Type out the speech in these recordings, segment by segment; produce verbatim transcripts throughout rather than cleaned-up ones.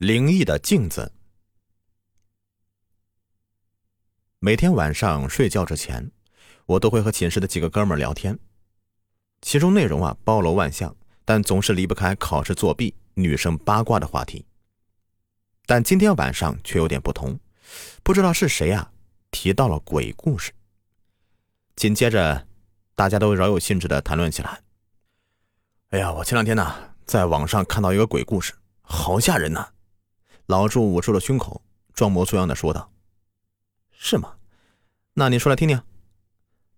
灵异的镜子。每天晚上睡觉之前，我都会和寝室的几个哥们儿聊天，其中内容啊包罗万象，但总是离不开考试作弊、女生八卦的话题。但今天晚上却有点不同，不知道是谁啊提到了鬼故事，紧接着大家都饶有兴致地谈论起来。哎呀，我前两天呢、啊、在网上看到一个鬼故事，好吓人啊！老祝捂住了胸口，装模作样的说道。是吗？那你说来听听。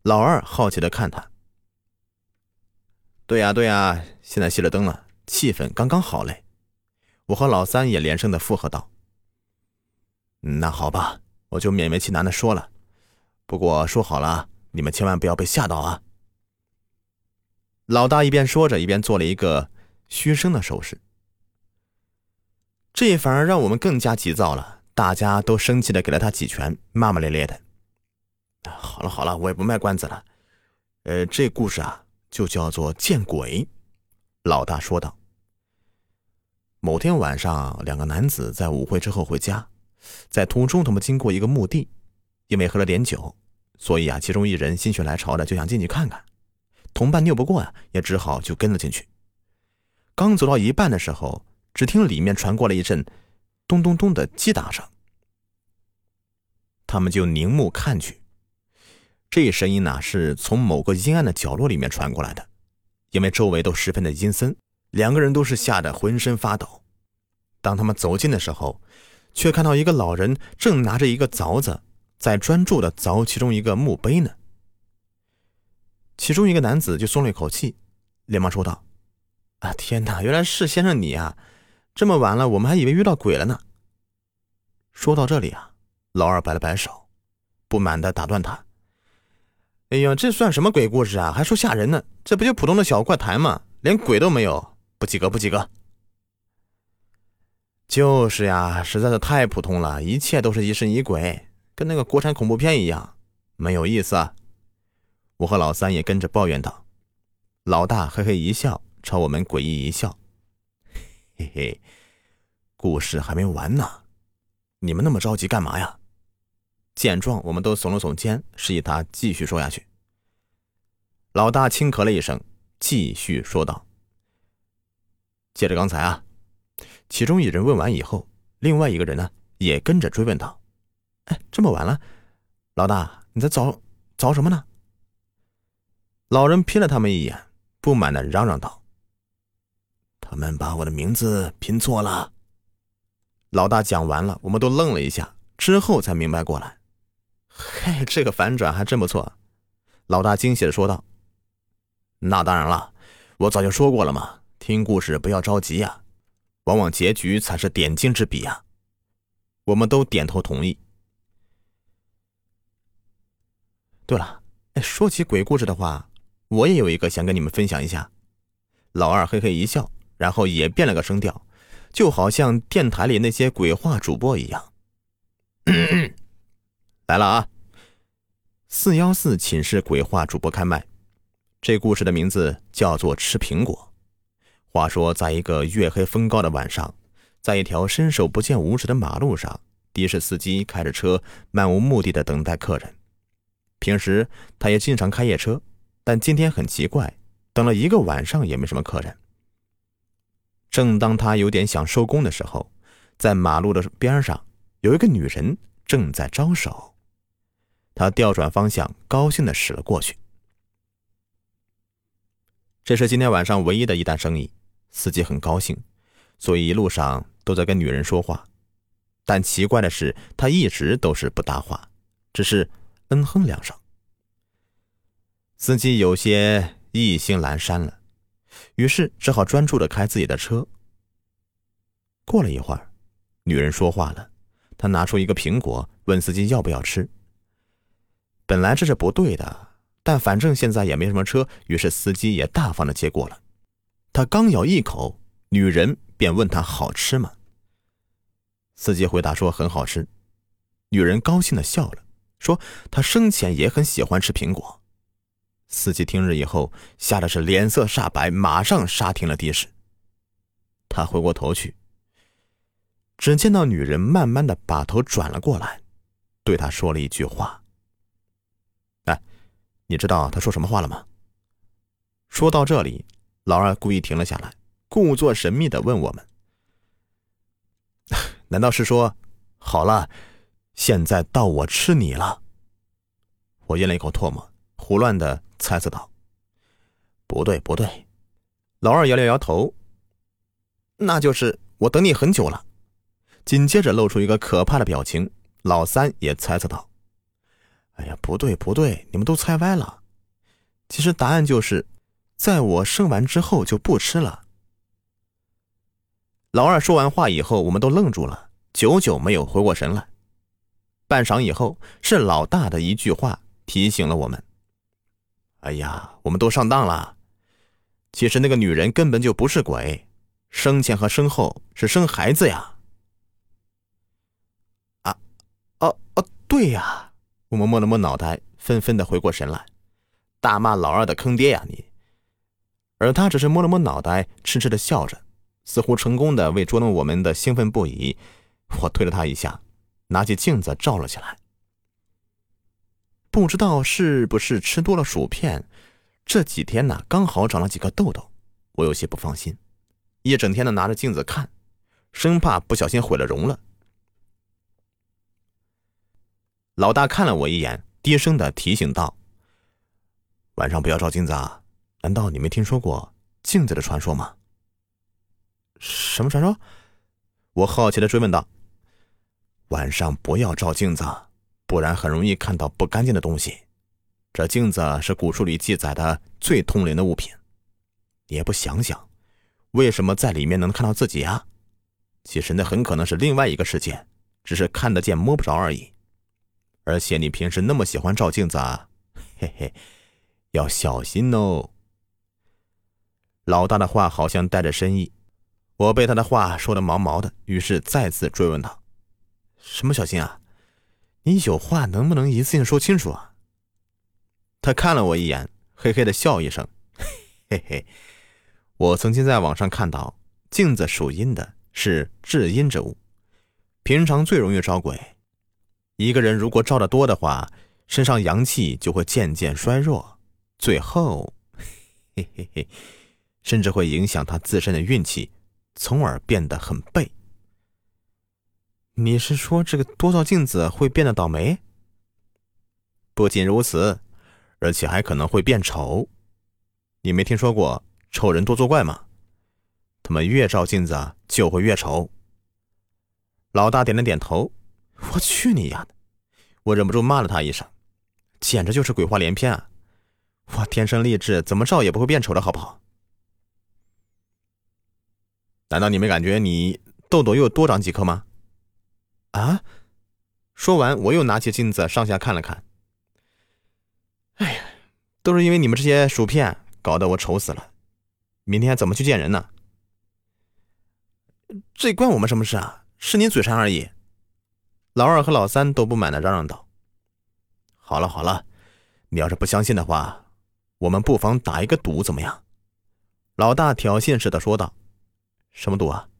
老二好奇的看他。对呀、啊、对呀、啊、现在熄了灯了，气氛刚刚好嘞。我和老三也连声的附和道。那好吧，我就勉为其难的说了，不过说好了，你们千万不要被吓到啊。老大一边说着，一边做了一个嘘声的手势。这反而让我们更加急躁了，大家都生气的给了他几拳，骂骂咧咧的。好了好了，我也不卖关子了，呃，这故事啊就叫做见鬼。老大说道。某天晚上，两个男子在舞会之后回家，在途中他们经过一个墓地，因为喝了点酒，所以啊其中一人心血来潮的就想进去看看，同伴拗不过啊，也只好就跟了进去。刚走到一半的时候，只听里面传过了一阵咚咚咚的击打声，他们就凝目看去。这声音呢、啊、是从某个阴暗的角落里面传过来的，因为周围都十分的阴森，两个人都是吓得浑身发抖。当他们走近的时候，却看到一个老人正拿着一个凿子，在专注的凿其中一个墓碑呢。其中一个男子就松了一口气，连忙说道：“啊，天哪，原来是先生你啊！这么晚了，我们还以为遇到鬼了呢。”说到这里啊，老二摆了摆手，不满地打断他：“哎呀，这算什么鬼故事啊？还说吓人呢，这不就普通的小怪谈吗？连鬼都没有，不及格，不及格。”就是呀，实在是太普通了，一切都是疑神疑鬼，跟那个国产恐怖片一样，没有意思啊。我和老三也跟着抱怨道。老大嘿嘿一笑，朝我们诡异一笑。嘿嘿，故事还没完呢，你们那么着急干嘛呀？见状，我们都耸了耸肩，示意他继续说下去。老大轻咳了一声，继续说道：“接着刚才啊，其中一人问完以后，另外一个人呢也跟着追问道：‘哎，这么晚了，老大你在凿凿什么呢？’老人瞥了他们一眼，不满地嚷嚷道：‘他们把我的名字拼错了。’”老大讲完了，我们都愣了一下，之后才明白过来。嘿，这个反转还真不错。老大惊喜地说道：“那当然了，我早就说过了嘛，听故事不要着急呀，往往结局才是点睛之笔呀。”我们都点头同意。对了，说起鬼故事的话，我也有一个想跟你们分享一下。老二嘿嘿一笑，然后也变了个声调，就好像电台里那些鬼话主播一样。来了啊，四一四寝室鬼话主播开麦。这故事的名字叫做吃苹果。话说在一个月黑风高的晚上，在一条伸手不见五指的马路上，的士司机开着车漫无目的的等待客人。平时他也经常开夜车，但今天很奇怪，等了一个晚上也没什么客人。正当他有点想收工的时候，在马路的边上有一个女人正在招手，他调转方向，高兴地驶了过去。这是今天晚上唯一的一单生意，司机很高兴，所以一路上都在跟女人说话，但奇怪的是，他一直都是不搭话，只是嗯哼两声。司机有些意兴阑珊了，于是只好专注地开自己的车。过了一会儿，女人说话了，她拿出一个苹果，问司机要不要吃。本来这是不对的，但反正现在也没什么车，于是司机也大方地接过了。他刚咬一口，女人便问他好吃吗？司机回答说很好吃。女人高兴地笑了，说她生前也很喜欢吃苹果。司机听日以后，吓得是脸色煞白，马上刹停了的士。他回过头去，只见到女人慢慢的把头转了过来，对他说了一句话。哎，你知道他说什么话了吗？说到这里，老二故意停了下来，故作神秘的问我们，难道是说，好了，现在到我吃你了？我咽了一口唾沫，胡乱的猜测道，不对不对。老二摇了摇头，那就是我等你很久了。紧接着露出一个可怕的表情，老三也猜测道，哎呀，不对不对，你们都猜歪了。其实答案就是在我生完之后就不吃了。老二说完话以后，我们都愣住了，久久没有回过神来。半晌以后，是老大的一句话提醒了我们，哎呀，我们都上当了。其实那个女人根本就不是鬼，生前和生后是生孩子呀。啊哦哦，对呀。我们摸了摸脑袋，纷纷的回过神来，大骂老二的坑爹呀你。而他只是摸了摸脑袋，痴痴的笑着，似乎成功的为捉弄我们的兴奋不已。我推了他一下，拿起镜子照了起来。不知道是不是吃多了薯片，这几天呢、啊、刚好长了几个痘痘，我有些不放心，一整天的拿着镜子看，生怕不小心毁了容了。老大看了我一眼，低声的提醒道，晚上不要照镜子啊。难道你没听说过镜子的传说吗？什么传说？我好奇的追问道。晚上不要照镜子，不然很容易看到不干净的东西。这镜子是古书里记载的最通灵的物品。你也不想想，为什么在里面能看到自己啊？其实那很可能是另外一个世界，只是看得见摸不着而已。而且你平时那么喜欢照镜子啊，嘿嘿，要小心哦。老大的话好像带着深意，我被他的话说得毛毛的，于是再次追问他，什么小心啊？你有话能不能一次性说清楚啊？他看了我一眼，嘿嘿的笑一声，嘿嘿，我曾经在网上看到，镜子属阴的，是至阴之物，平常最容易招鬼。一个人如果照得多的话，身上阳气就会渐渐衰弱，最后嘿嘿嘿，甚至会影响他自身的运气，从而变得很背。你是说这个多照镜子会变得倒霉？不仅如此，而且还可能会变丑。你没听说过丑人多作怪吗？他们越照镜子就会越丑。老大点了点头。我去你丫的！我忍不住骂了他一声，简直就是鬼话连篇啊！我天生丽质，怎么照也不会变丑的好不好？难道你没感觉你痘痘又多长几颗吗？啊！说完，我又拿起镜子上下看了看。哎呀，都是因为你们这些薯片搞得我丑死了，明天怎么去见人呢？这关我们什么事啊？是你嘴馋而已。老二和老三都不满的嚷嚷道。好了好了，你要是不相信的话，我们不妨打一个赌怎么样？老大挑衅似的说道。什么赌啊？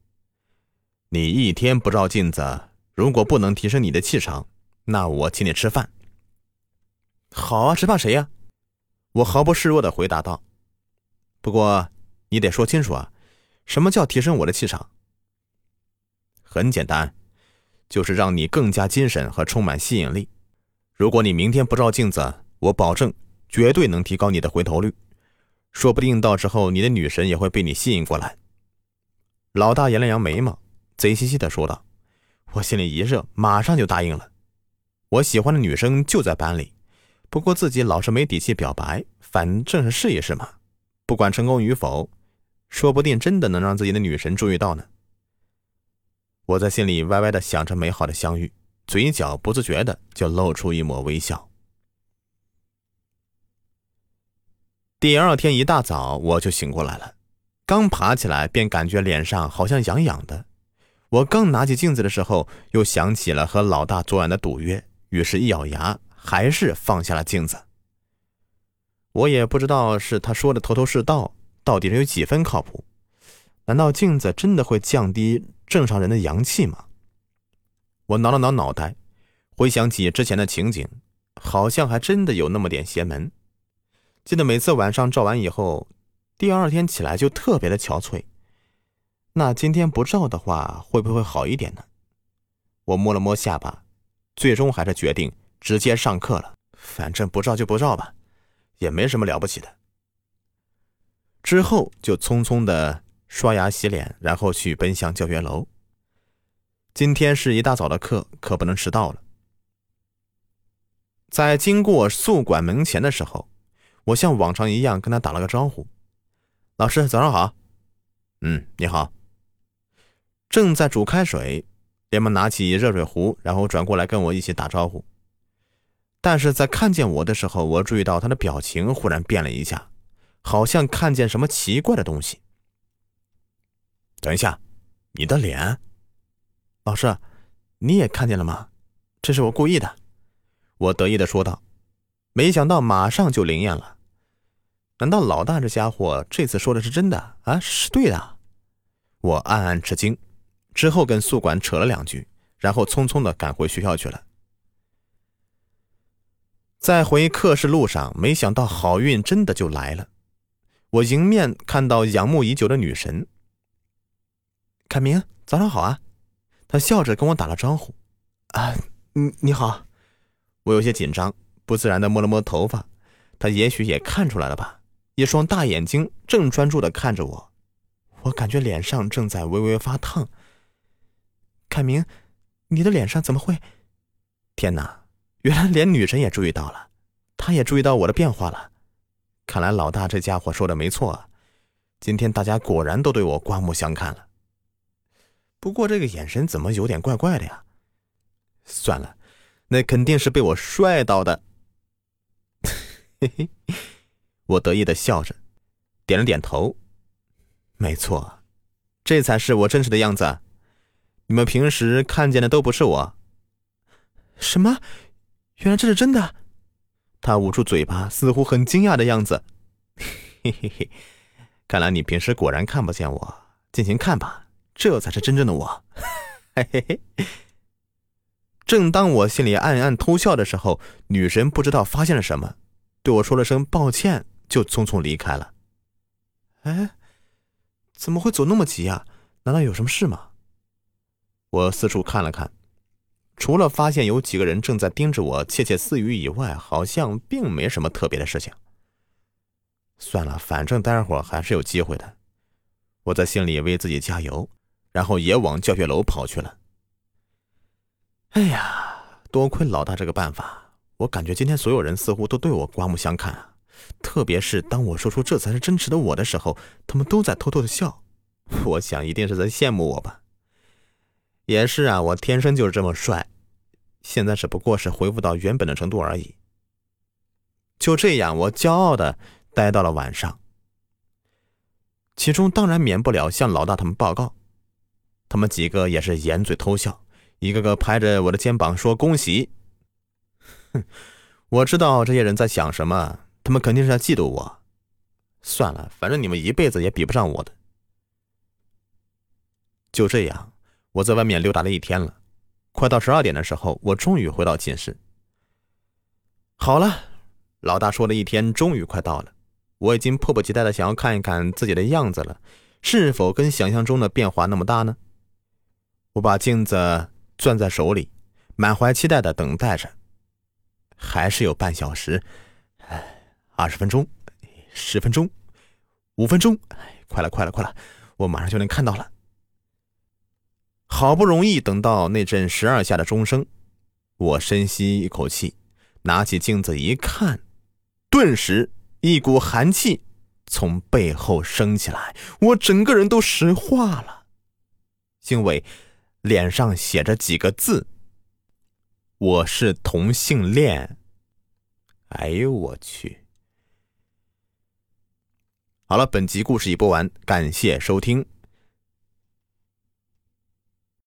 你一天不照镜子，如果不能提升你的气场，那我请你吃饭。好啊，吃饭谁呀、啊？我毫不示弱的回答道。不过你得说清楚啊，什么叫提升我的气场？很简单，就是让你更加精神和充满吸引力。如果你明天不照镜子，我保证绝对能提高你的回头率，说不定到时候你的女神也会被你吸引过来。老大扬了扬眉毛，贼兮兮的说道。我心里一热，马上就答应了。我喜欢的女生就在班里，不过自己老是没底气表白，反正是试一试嘛，不管成功与否，说不定真的能让自己的女神注意到呢。我在心里歪歪的想着美好的相遇，嘴角不自觉的就露出一抹微笑。第二天一大早我就醒过来了，刚爬起来便感觉脸上好像痒痒的。我刚拿起镜子的时候，又想起了和老大昨晚的赌约，于是一咬牙，还是放下了镜子。我也不知道是他说的头头是道，到底有几分靠谱。难道镜子真的会降低正常人的阳气吗？我挠了挠脑袋，回想起之前的情景，好像还真的有那么点邪门。记得每次晚上照完以后，第二天起来就特别的憔悴。那今天不照的话，会不会好一点呢？我摸了摸下巴，最终还是决定直接上课了。反正不照就不照吧，也没什么了不起的。之后就匆匆的刷牙洗脸，然后去奔向教学楼。今天是一大早的课，可不能迟到了。在经过宿管门前的时候，我像往常一样跟他打了个招呼。老师，早上好。嗯，你好。正在煮开水，连忙拿起热水壶，然后转过来跟我一起打招呼。但是在看见我的时候，我注意到他的表情忽然变了一下，好像看见什么奇怪的东西。等一下，你的脸？老师，你也看见了吗？这是我故意的。我得意地说道，没想到马上就灵验了。难道老大这家伙这次说的是真的啊？是对的。我暗暗吃惊，之后跟宿管扯了两句，然后匆匆地赶回学校去了。在回课室路上，没想到好运真的就来了。我迎面看到仰慕已久的女神。凯明，早上好啊。他笑着跟我打了招呼。啊，你你好。我有些紧张，不自然地摸了摸头发。他也许也看出来了吧，一双大眼睛正专注地看着我，我感觉脸上正在微微发烫。凯明，你的脸上怎么会？天哪，原来连女神也注意到了，她也注意到我的变化了。看来老大这家伙说的没错啊，今天大家果然都对我刮目相看了。不过这个眼神怎么有点怪怪的呀？算了，那肯定是被我帅到的。嘿嘿，我得意地笑着，点了点头。没错，这才是我真实的样子。你们平时看见的都不是我。什么？原来这是真的？他捂住嘴巴，似乎很惊讶的样子。嘿嘿嘿，看来你平时果然看不见我，尽情看吧。这才是真正的我。嘿嘿嘿。正当我心里暗暗偷笑的时候，女神不知道发现了什么，对我说了声抱歉，就匆匆离开了。哎，怎么会走那么急啊？难道有什么事吗？我四处看了看，除了发现有几个人正在盯着我窃窃私语以外，好像并没什么特别的事情。算了，反正待会儿还是有机会的。我在心里为自己加油，然后也往教学楼跑去了。哎呀，多亏老大这个办法，我感觉今天所有人似乎都对我刮目相看啊！特别是当我说出这才是真实的我的时候，他们都在偷偷的笑，我想一定是在羡慕我吧。也是啊，我天生就是这么帅，现在只不过是恢复到原本的程度而已。就这样，我骄傲的待到了晚上。其中当然免不了向老大他们报告，他们几个也是掩嘴偷笑，一个个拍着我的肩膀说恭喜。哼，我知道这些人在想什么，他们肯定是在嫉妒我。算了，反正你们一辈子也比不上我的。就这样，我在外面溜达了一天了，快到十二点的时候，我终于回到寝室。好了，老大说的一天终于快到了。我已经迫不及待的想要看一看自己的样子了，是否跟想象中的变化那么大呢？我把镜子攥在手里，满怀期待的等待着。还是有半小时，二十分钟，十分钟，五分钟，快了快了快了，我马上就能看到了。好不容易等到那阵十二下的钟声，我深吸一口气，拿起镜子一看，顿时一股寒气从背后升起来，我整个人都石化了，因为脸上写着几个字：我是同性恋。哎呦我去！好了，本集故事已播完，感谢收听。